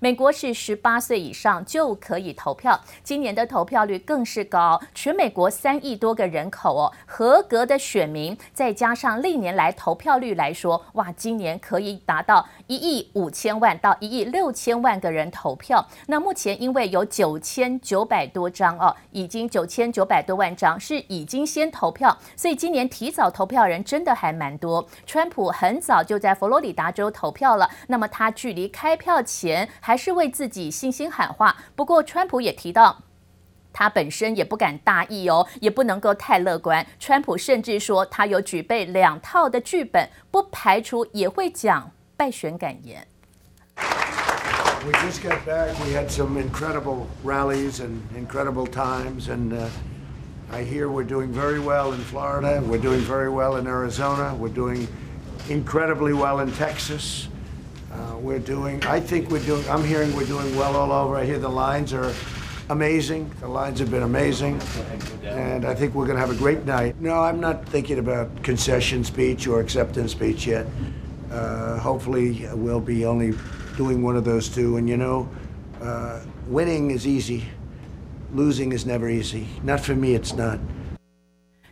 美国是18岁以上就可以投票，今年的投票率更是高，全美国3亿多个人口合格的选民，再加上历年来投票率来说，哇，今年可以达到1.5亿到1.6亿个人投票。那目前因为有9,900多张已经9,900多万张是已经先投票，所以今年提早投票人真的还蛮多。川普很早就在佛罗里达州投票了，那么他距离开票前还是为自己信心喊话。不过川普也提到，他本身也不敢大意也不能够太乐观。川普甚至说他有举备2套的剧本，不排除也会讲败选感言。We just got back. We had some incredible rallies and incredible times, and I hear we're doing very well in Florida. We're doing very well in Arizona. We're doing incredibly well in Texas. I'm hearing we're doing well all over. I hear the lines are.Amazing. The lines have been amazing. And I think we're going to have a great night. No, I'm not thinking about concession speech or acceptance speech yet. Hopefully, we'll be only doing one of those two. And you know, winning is easy. Losing is never easy. Not for me, it's not.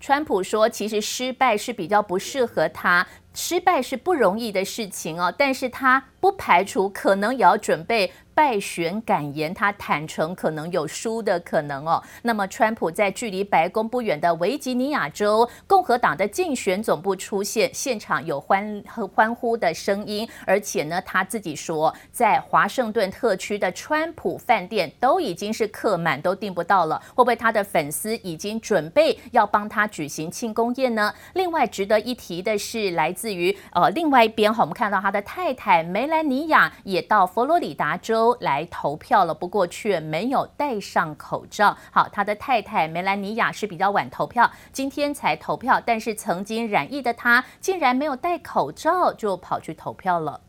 川普说其实失败是比较不适合他，失败是不容易的事情但是他不排除可能也要准备败选感言，他坦诚可能有输的可能那么川普在距离白宫不远的维吉尼亚州共和党的竞选总部出现，现场有 欢呼的声音，而且呢他自己说在华盛顿特区的川普饭店都已经是客满，都订不到了。会不会他的粉丝已经准备要帮他举行庆功宴呢？另外值得一提的是，来自于另外一边我们看到他的太太梅兰妮亚也到佛罗里达州来投票了，不过却没有戴上口罩。好，他的太太梅兰妮亚是比较晚投票，今天才投票，但是曾经染疫的他竟然没有戴口罩就跑去投票了。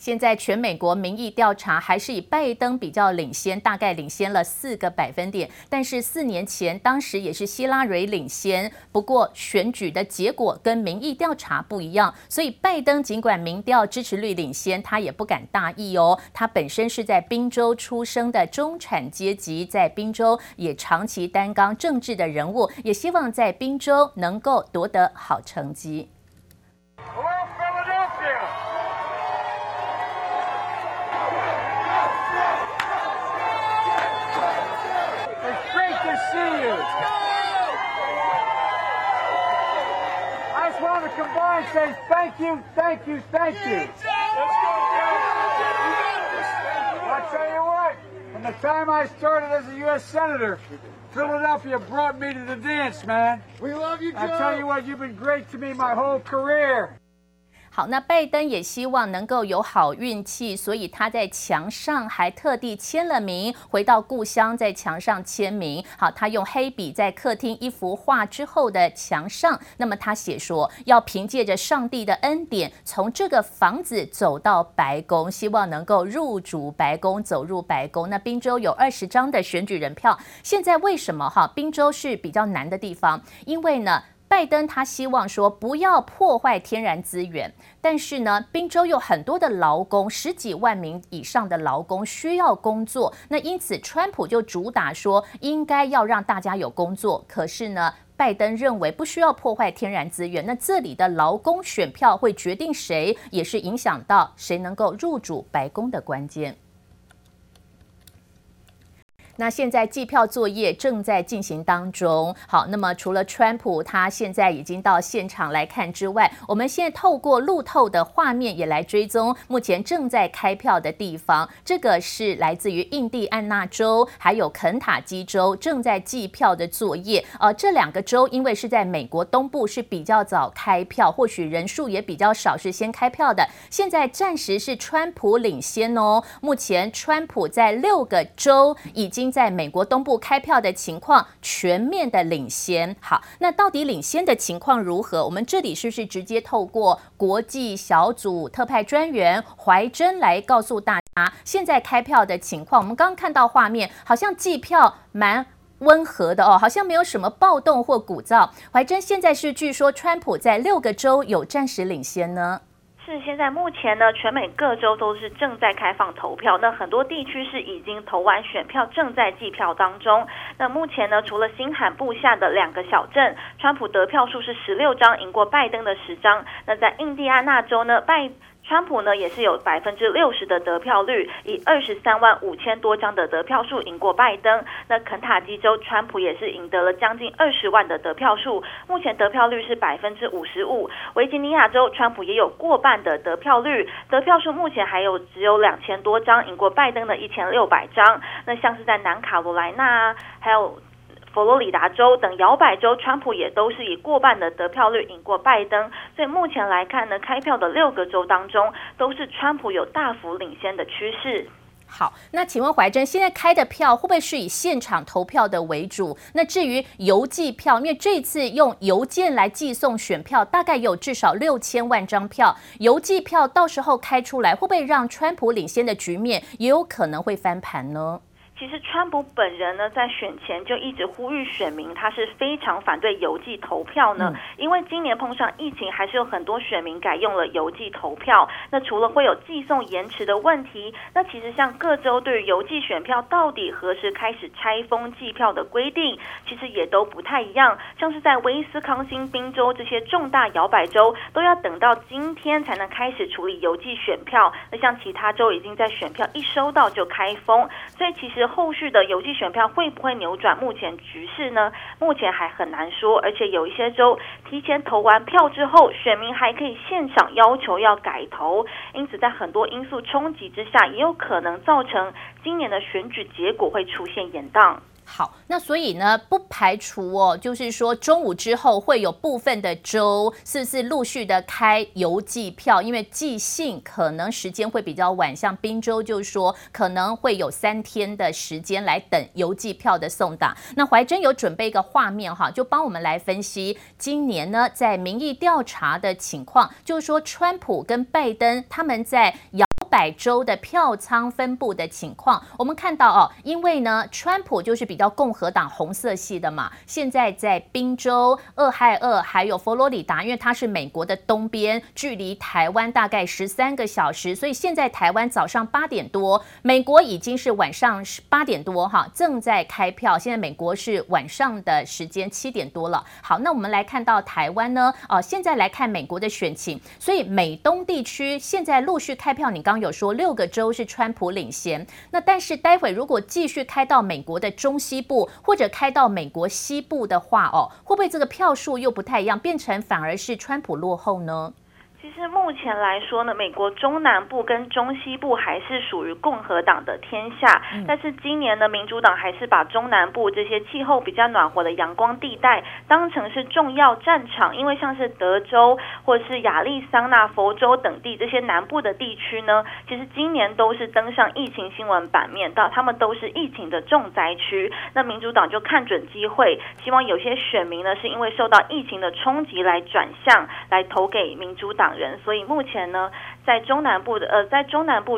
现在全美国民意调查还是以拜登比较领先，大概领先了4个百分点，但是4年前当时也是希拉蕊领先，不过选举的结果跟民意调查不一样，所以拜登尽管民调支持率领先，他也不敢大意他本身是在宾州出生的中产阶级，在宾州也长期担纲政治的人物，也希望在宾州能够夺得好成绩。Combined say thank you, thank you, thank you. Let's go, I'll tell you what, from the time I started as a U.S. Senator, Philadelphia brought me to the dance, man. We love you, Joe. I'll tell you what, you've been great to me my whole career.好，那拜登也希望能够有好运气，所以他在墙上还特地签了名，回到故乡在墙上签名。好，他用黑笔在客厅一幅画之后的墙上，那么他写说要凭借着上帝的恩典，从这个房子走到白宫，希望能够入主白宫，走入白宫。那宾州有20张的选举人票，现在为什么宾州是比较难的地方？因为呢拜登他希望说不要破坏天然资源，但是呢宾州有很多的劳工，10几万名以上的劳工需要工作，那因此川普就主打说应该要让大家有工作，可是呢拜登认为不需要破坏天然资源，那这里的劳工选票会决定谁，也是影响到谁能够入主白宫的关键。那现在计票作业正在进行当中。好，那么除了川普他现在已经到现场来看之外，我们现在透过路透的画面也来追踪目前正在开票的地方。这个是来自于印第安纳州还有肯塔基州正在计票的作业。这2个州因为是在美国东部是比较早开票，或许人数也比较少，是先开票的。现在暂时是川普领先目前川普在6个州已经在美国东部开票的情况全面的领先。好，那到底领先的情况如何？我们这里是不是直接透过国际小组特派专员怀珍来告诉大家现在开票的情况？我们刚刚看到画面好像计票蛮温和的好像没有什么暴动或鼓噪。怀珍，现在是据说川普在6个州有暂时领先呢？是现在目前呢，全美各州都是正在开放投票，那很多地区是已经投完选票，正在计票当中。那目前呢，除了新罕布下的2个小镇，川普得票数是16张，赢过拜登的10张。那在印第安纳州呢，川普呢也是有60%的得票率，以23万5千多张的得票数赢过拜登。那肯塔基州川普也是赢得了将近20万的得票数，目前得票率是55%。维吉尼亚州川普也有过半的得票率，得票数目前还有只有2000多张，赢过拜登的1600张。那像是在南卡罗来纳还有佛罗里达州等摇摆州，川普也都是以过半的得票率赢过拜登，所以目前来看呢，开票的6个州当中，都是川普有大幅领先的趋势。好，那请问怀珍，现在开的票会不会是以现场投票的为主？那至于邮寄票，因为这次用邮件来寄送选票，大概有至少6000万张票，邮寄票到时候开出来，会不会让川普领先的局面也有可能会翻盘呢？其实川普本人呢，在选前就一直呼吁选民，他是非常反对邮寄投票呢，因为今年碰上疫情，还是有很多选民改用了邮寄投票。那除了会有寄送延迟的问题，那其实像各州对于邮寄选票到底何时开始拆封计票的规定，其实也都不太一样。像是在威斯康星、宾州这些重大摇摆州，都要等到今天才能开始处理邮寄选票。那像其他州已经在选票一收到就开封，所以其实后续的邮寄选票会不会扭转目前局势呢？目前还很难说，而且有一些州提前投完票之后，选民还可以现场要求要改投，因此在很多因素冲击之下，也有可能造成今年的选举结果会出现延宕。好，那所以呢，不排除哦，就是说中午之后会有部分的州是不是陆续的开邮寄票，因为寄信可能时间会比较晚，像宾州就说可能会有3天的时间来等邮寄票的送达。那怀珍有准备一个画面哈，就帮我们来分析今年呢在民意调查的情况，就是说川普跟拜登他们在摇摆州的票仓分布的情况。我们看到哦，因为呢川普就是比较共和党红色系的嘛，现在在宾州、俄亥俄还有佛罗里达，因为它是美国的东边，距离台湾大概13个小时，所以现在台湾早上8点多，美国已经是晚上8点多哈，正在开票，现在美国是晚上的时间7点多了。好，那我们来看到台湾呢，现在来看美国的选情，所以美东地区现在陆续开票，你刚有说6个州是川普领先，那但是待会如果继续开到美国的中西部或者开到美国西部的话哦，会不会这个票数又不太一样，变成反而是川普落后呢？其实目前来说呢，美国中南部跟中西部还是属于共和党的天下，但是今年呢，民主党还是把中南部这些气候比较暖和的阳光地带当成是重要战场，因为像是德州或是亚利桑那、佛州等地这些南部的地区呢，其实今年都是登上疫情新闻版面，到他们都是疫情的重灾区。那民主党就看准机会，希望有些选民呢是因为受到疫情的冲击来转向，来投给民主党。所以目前呢，在中南部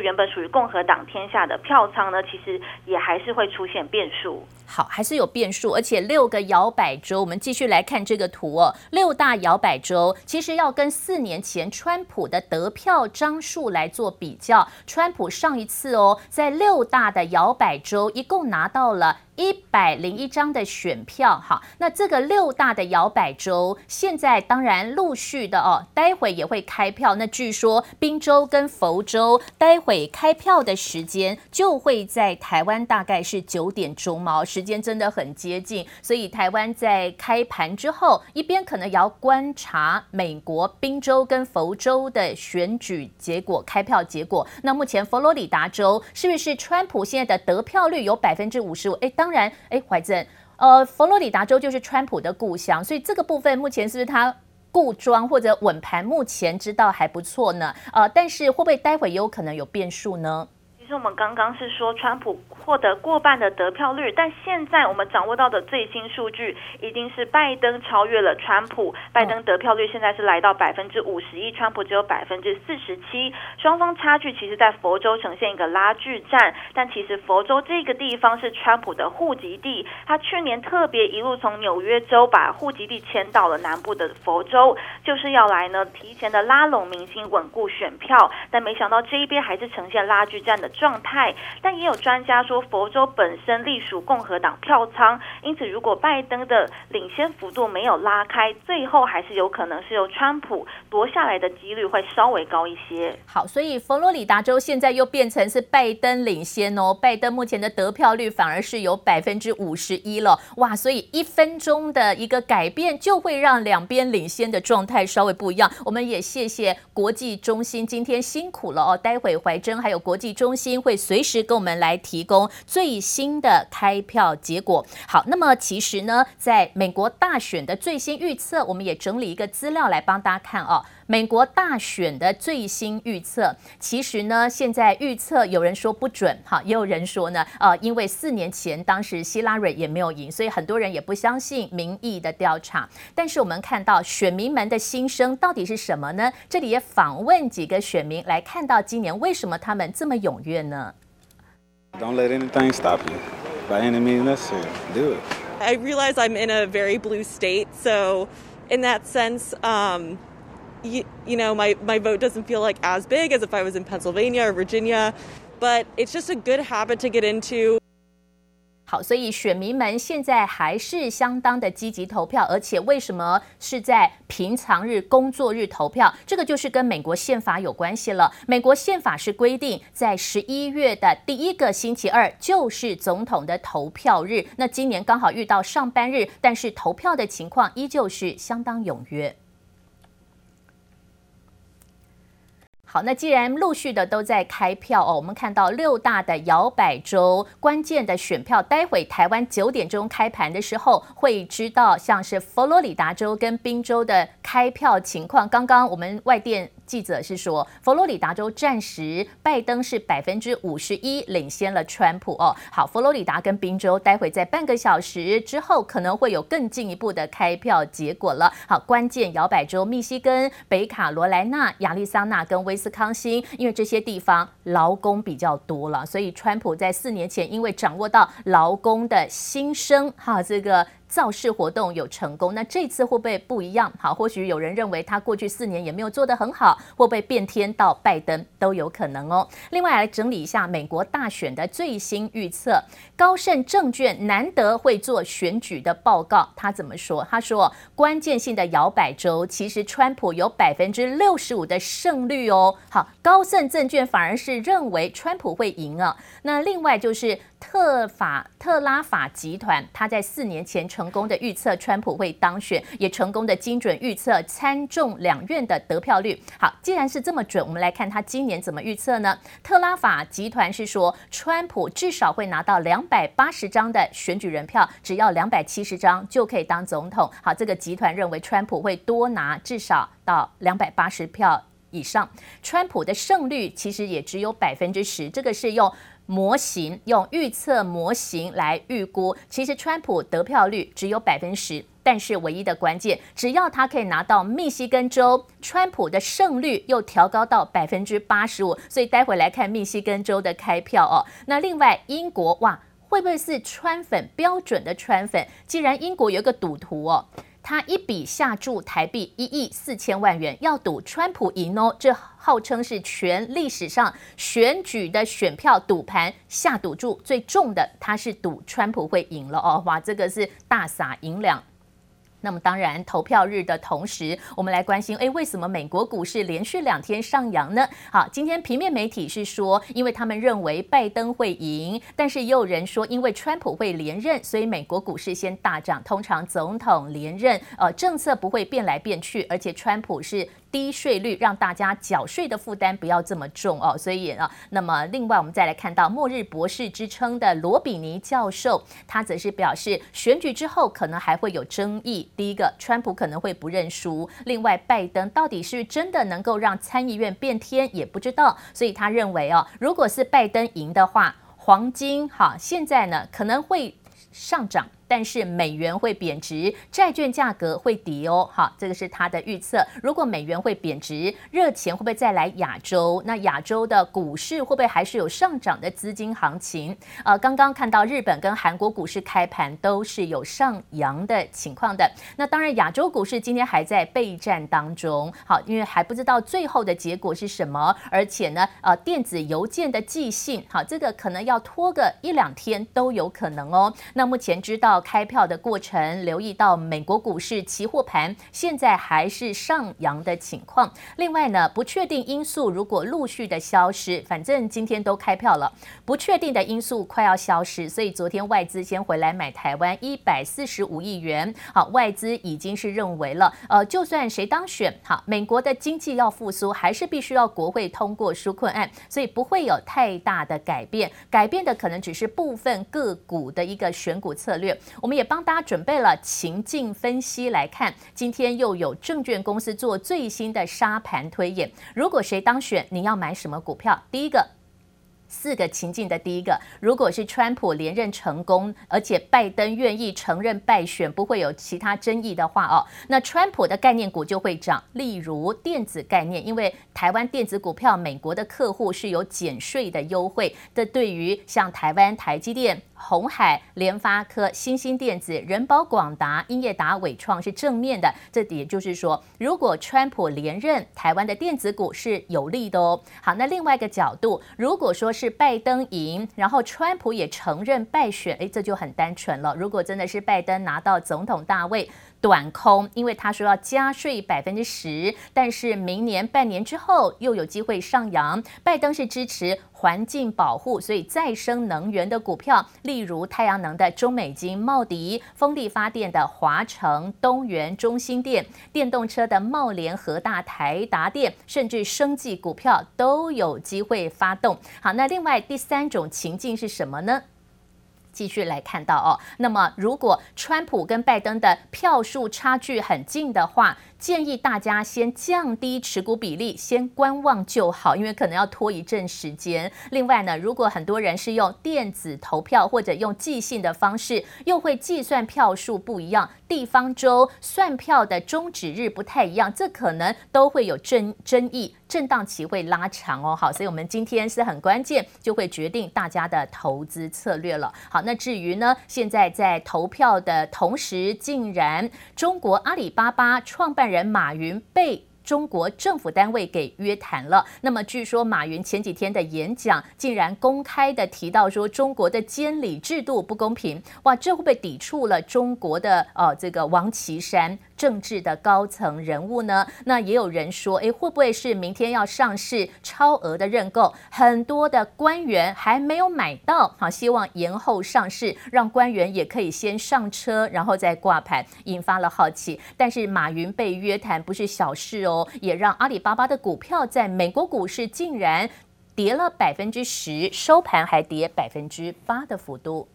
原本属于共和党天下的票仓呢，其实也还是会出现变数。好，还是有变数，而且6个摇摆州，我们继续来看这个图哦。6大摇摆州其实要跟4年前川普的得票张数来做比较，川普上一次哦，在6大的摇摆州一共拿到了101张的选票。好，那这个6大的摇摆州现在当然陆续的哦，待会也会开票。那据说宾州跟佛州待会开票的时间就会在台湾大概是9点钟，时间真的很接近，所以台湾在开盘之后，一边可能也要观察美国宾州跟佛州的选举结果、开票结果。那目前佛罗里达州是不是川普现在的得票率有55%？当然，怀珍，佛罗里达州就是川普的故乡，所以这个部分目前是不是他固庄或者稳盘？目前知道还不错呢，但是会不会待会也有可能有变数呢？实我们刚刚是说川普获得过半的得票率，但现在我们掌握到的最新数据已经是拜登超越了川普，拜登得票率现在是来到 51%， 川普只有 47%， 双方差距其实在佛州呈现一个拉锯战。但其实佛州这个地方是川普的户籍地，他去年特别一路从纽约州把户籍地迁到了南部的佛州，就是要来呢提前的拉拢民心稳固选票，但没想到这一边还是呈现拉锯战的状态。但也有专家说佛州本身隶属共和党票仓，因此如果拜登的领先幅度没有拉开，最后还是有可能是由川普夺下来的几率会稍微高一些。好，所以佛罗里达州现在又变成是拜登领先哦，拜登目前的得票率反而是有 51% 了。哇，所以一分钟的一个改变就会让两边领先的状态稍微不一样。我们也谢谢国际中心今天辛苦了哦，待会怀珍还有国际中心会随时跟我们来提供最新的开票结果。好，那么其实呢在美国大选的最新预测，我们也整理一个资料来帮大家看哦。美国大选的最新预测，其实呢现在预测有人说不准，好，也有人说呢因为4年前当时希拉蕊也没有赢，所以很多人也不相信民意的调查。但是我们看到选民们的心声到底是什么呢？这里也访问几个选民来看到今年为什么他们这么踊跃呢？ Don't let anything stop you by any means necessary. Do it. I realize I'm in a very blue state, so in that sense, you know, my vote doesn't feel like as big as if I was in Pennsylvania or Virginia, but it's just a good habit to get into.好，所以选民们现在还是相当的积极投票，而且为什么是在平常日工作日投票，这个就是跟美国宪法有关系了。美国宪法是规定在11月的第一个星期二就是总统的投票日，那今年刚好遇到上班日，但是投票的情况依旧是相当踊跃。好，那既然陆续的都在开票哦，我们看到6大的摇摆州关键的选票，待会台湾9点钟开盘的时候会知道，像是佛罗里达州跟宾州的开票情况。刚刚我们外电记者是说，佛罗里达州暂时拜登是 51% 领先了川普哦。好，佛罗里达跟宾州待会在半个小时之后可能会有更进一步的开票结果了。好，关键摇摆州密西根、北卡罗来纳、亚利桑那跟威斯康星，因为这些地方劳工比较多了，所以川普在4年前因为掌握到劳工的心声哈，这个造势活动有成功，那这次会不会不一样？好，或许有人认为他过去4年也没有做得很好，会不会变天到拜登都有可能哦。另外来整理一下美国大选的最新预测，高盛证券难得会做选举的报告，他怎么说？他说关键性的摇摆州其实川普有 65% 的胜率哦。好，高盛证券反而是认为川普会赢啊。那另外就是特拉法集团，他在4年前成功的预测川普会当选，也成功的精准预测参众两院的得票率。好，既然是这么准，我们来看他今年怎么预测呢？特拉法集团是说川普至少会拿到280张的选举人票，只要270张就可以当总统。好，这个集团认为川普会多拿至少到280票以上，川普的胜率其实也只有 10%， 这个是用预测模型来预估，其实川普得票率只有 10%， 但是唯一的关键，只要他可以拿到密西根州，川普的胜率又调高到 85%， 所以待会来看密西根州的开票哦。那另外英国，哇，会不会是川粉，标准的川粉？既然英国有一个赌徒哦，他一笔下注台币1亿4千万元，要赌川普赢哦，这号称是全历史上选举的选票赌盘下赌注最重的，他是赌川普会赢了哦。哇，这个是大撒银两。那么当然投票日的同时，我们来关心为什么美国股市连续2天上扬呢？好，今天平面媒体是说因为他们认为拜登会赢，但是也有人说因为川普会连任，所以美国股市先大涨。通常总统连任政策不会变来变去，而且川普是低税率，让大家缴税的负担不要这么重哦。所以啊，那么另外我们再来看到末日博士之称的罗比尼教授，他则是表示，选举之后可能还会有争议。第一个，川普可能会不认输；另外，拜登到底是真的能够让参议院变天也不知道。所以他认为哦，如果是拜登赢的话，黄金哈现在呢可能会上涨。但是美元会贬值，债券价格会跌哦。好，这个是他的预测。如果美元会贬值，热钱会不会再来亚洲？那亚洲的股市会不会还是有上涨的资金行情？刚刚看到日本跟韩国股市开盘都是有上扬的情况的。那当然，亚洲股市今天还在备战当中。好，因为还不知道最后的结果是什么，而且呢，电子邮件的寄信，好，这个可能要拖个一两天都有可能哦。那目前知道。开票的过程，留意到美国股市期货盘现在还是上扬的情况。另外呢，不确定因素如果陆续的消失，反正今天都开票了，不确定的因素快要消失，所以昨天外资先回来买台湾145亿元。好，外资已经是认为了，就算谁当选，好，美国的经济要复苏，还是必须要国会通过纾困案，所以不会有太大的改变，改变的可能只是部分个股的一个选股策略。我们也帮大家准备了情境分析来看，今天又有证券公司做最新的沙盘推演。如果谁当选，你要买什么股票？第一个。4个情境的第一个，如果是川普连任成功，而且拜登愿意承认败选，不会有其他争议的话哦，那川普的概念股就会涨，例如电子概念，因为台湾电子股票美国的客户是有减税的优惠，这对于像台湾台积电、鸿海、联发科、新兴电子、人保、广达、英业达、伟创是正面的。这也就是说，如果川普连任，台湾的电子股是有利的哦。好，那另外一个角度，如果说是拜登赢，然后川普也承认败选，这就很单纯了。如果真的是拜登拿到总统大位，短空，因为他说要加税10%，但是明年半年之后又有机会上扬。拜登是支持环境保护，所以再生能源的股票，例如太阳能的中美金、茂迪，风力发电的华城、东元、中兴电，电动车的茂联、和大、台达电，甚至生技股票都有机会发动。好，那另外第三种情境是什么呢？继续来看到哦，那么如果川普跟拜登的票数差距很近的话，建议大家先降低持股比例，先观望就好，因为可能要拖一阵时间。另外呢，如果很多人是用电子投票或者用寄信的方式，又会计算票数不一样，地方州算票的终止日不太一样，这可能都会有争议，震荡期会拉长哦。好，所以我们今天是很关键，就会决定大家的投资策略了。好，那至于呢，现在在投票的同时，竟然中国阿里巴巴创办人马云被中国政府单位给约谈了。那么据说马云前几天的演讲竟然公开的提到说中国的监理制度不公平，哇，这会不会抵触了中国的这个王岐山政治的高层人物呢？那也有人说，会不会是明天要上市超额的认购，很多的官员还没有买到，好，希望延后上市，让官员也可以先上车，然后再挂牌，引发了好奇。但是马云被约谈不是小事哦，也让阿里巴巴的股票在美国股市竟然跌了10%，收盘还跌8%的幅度。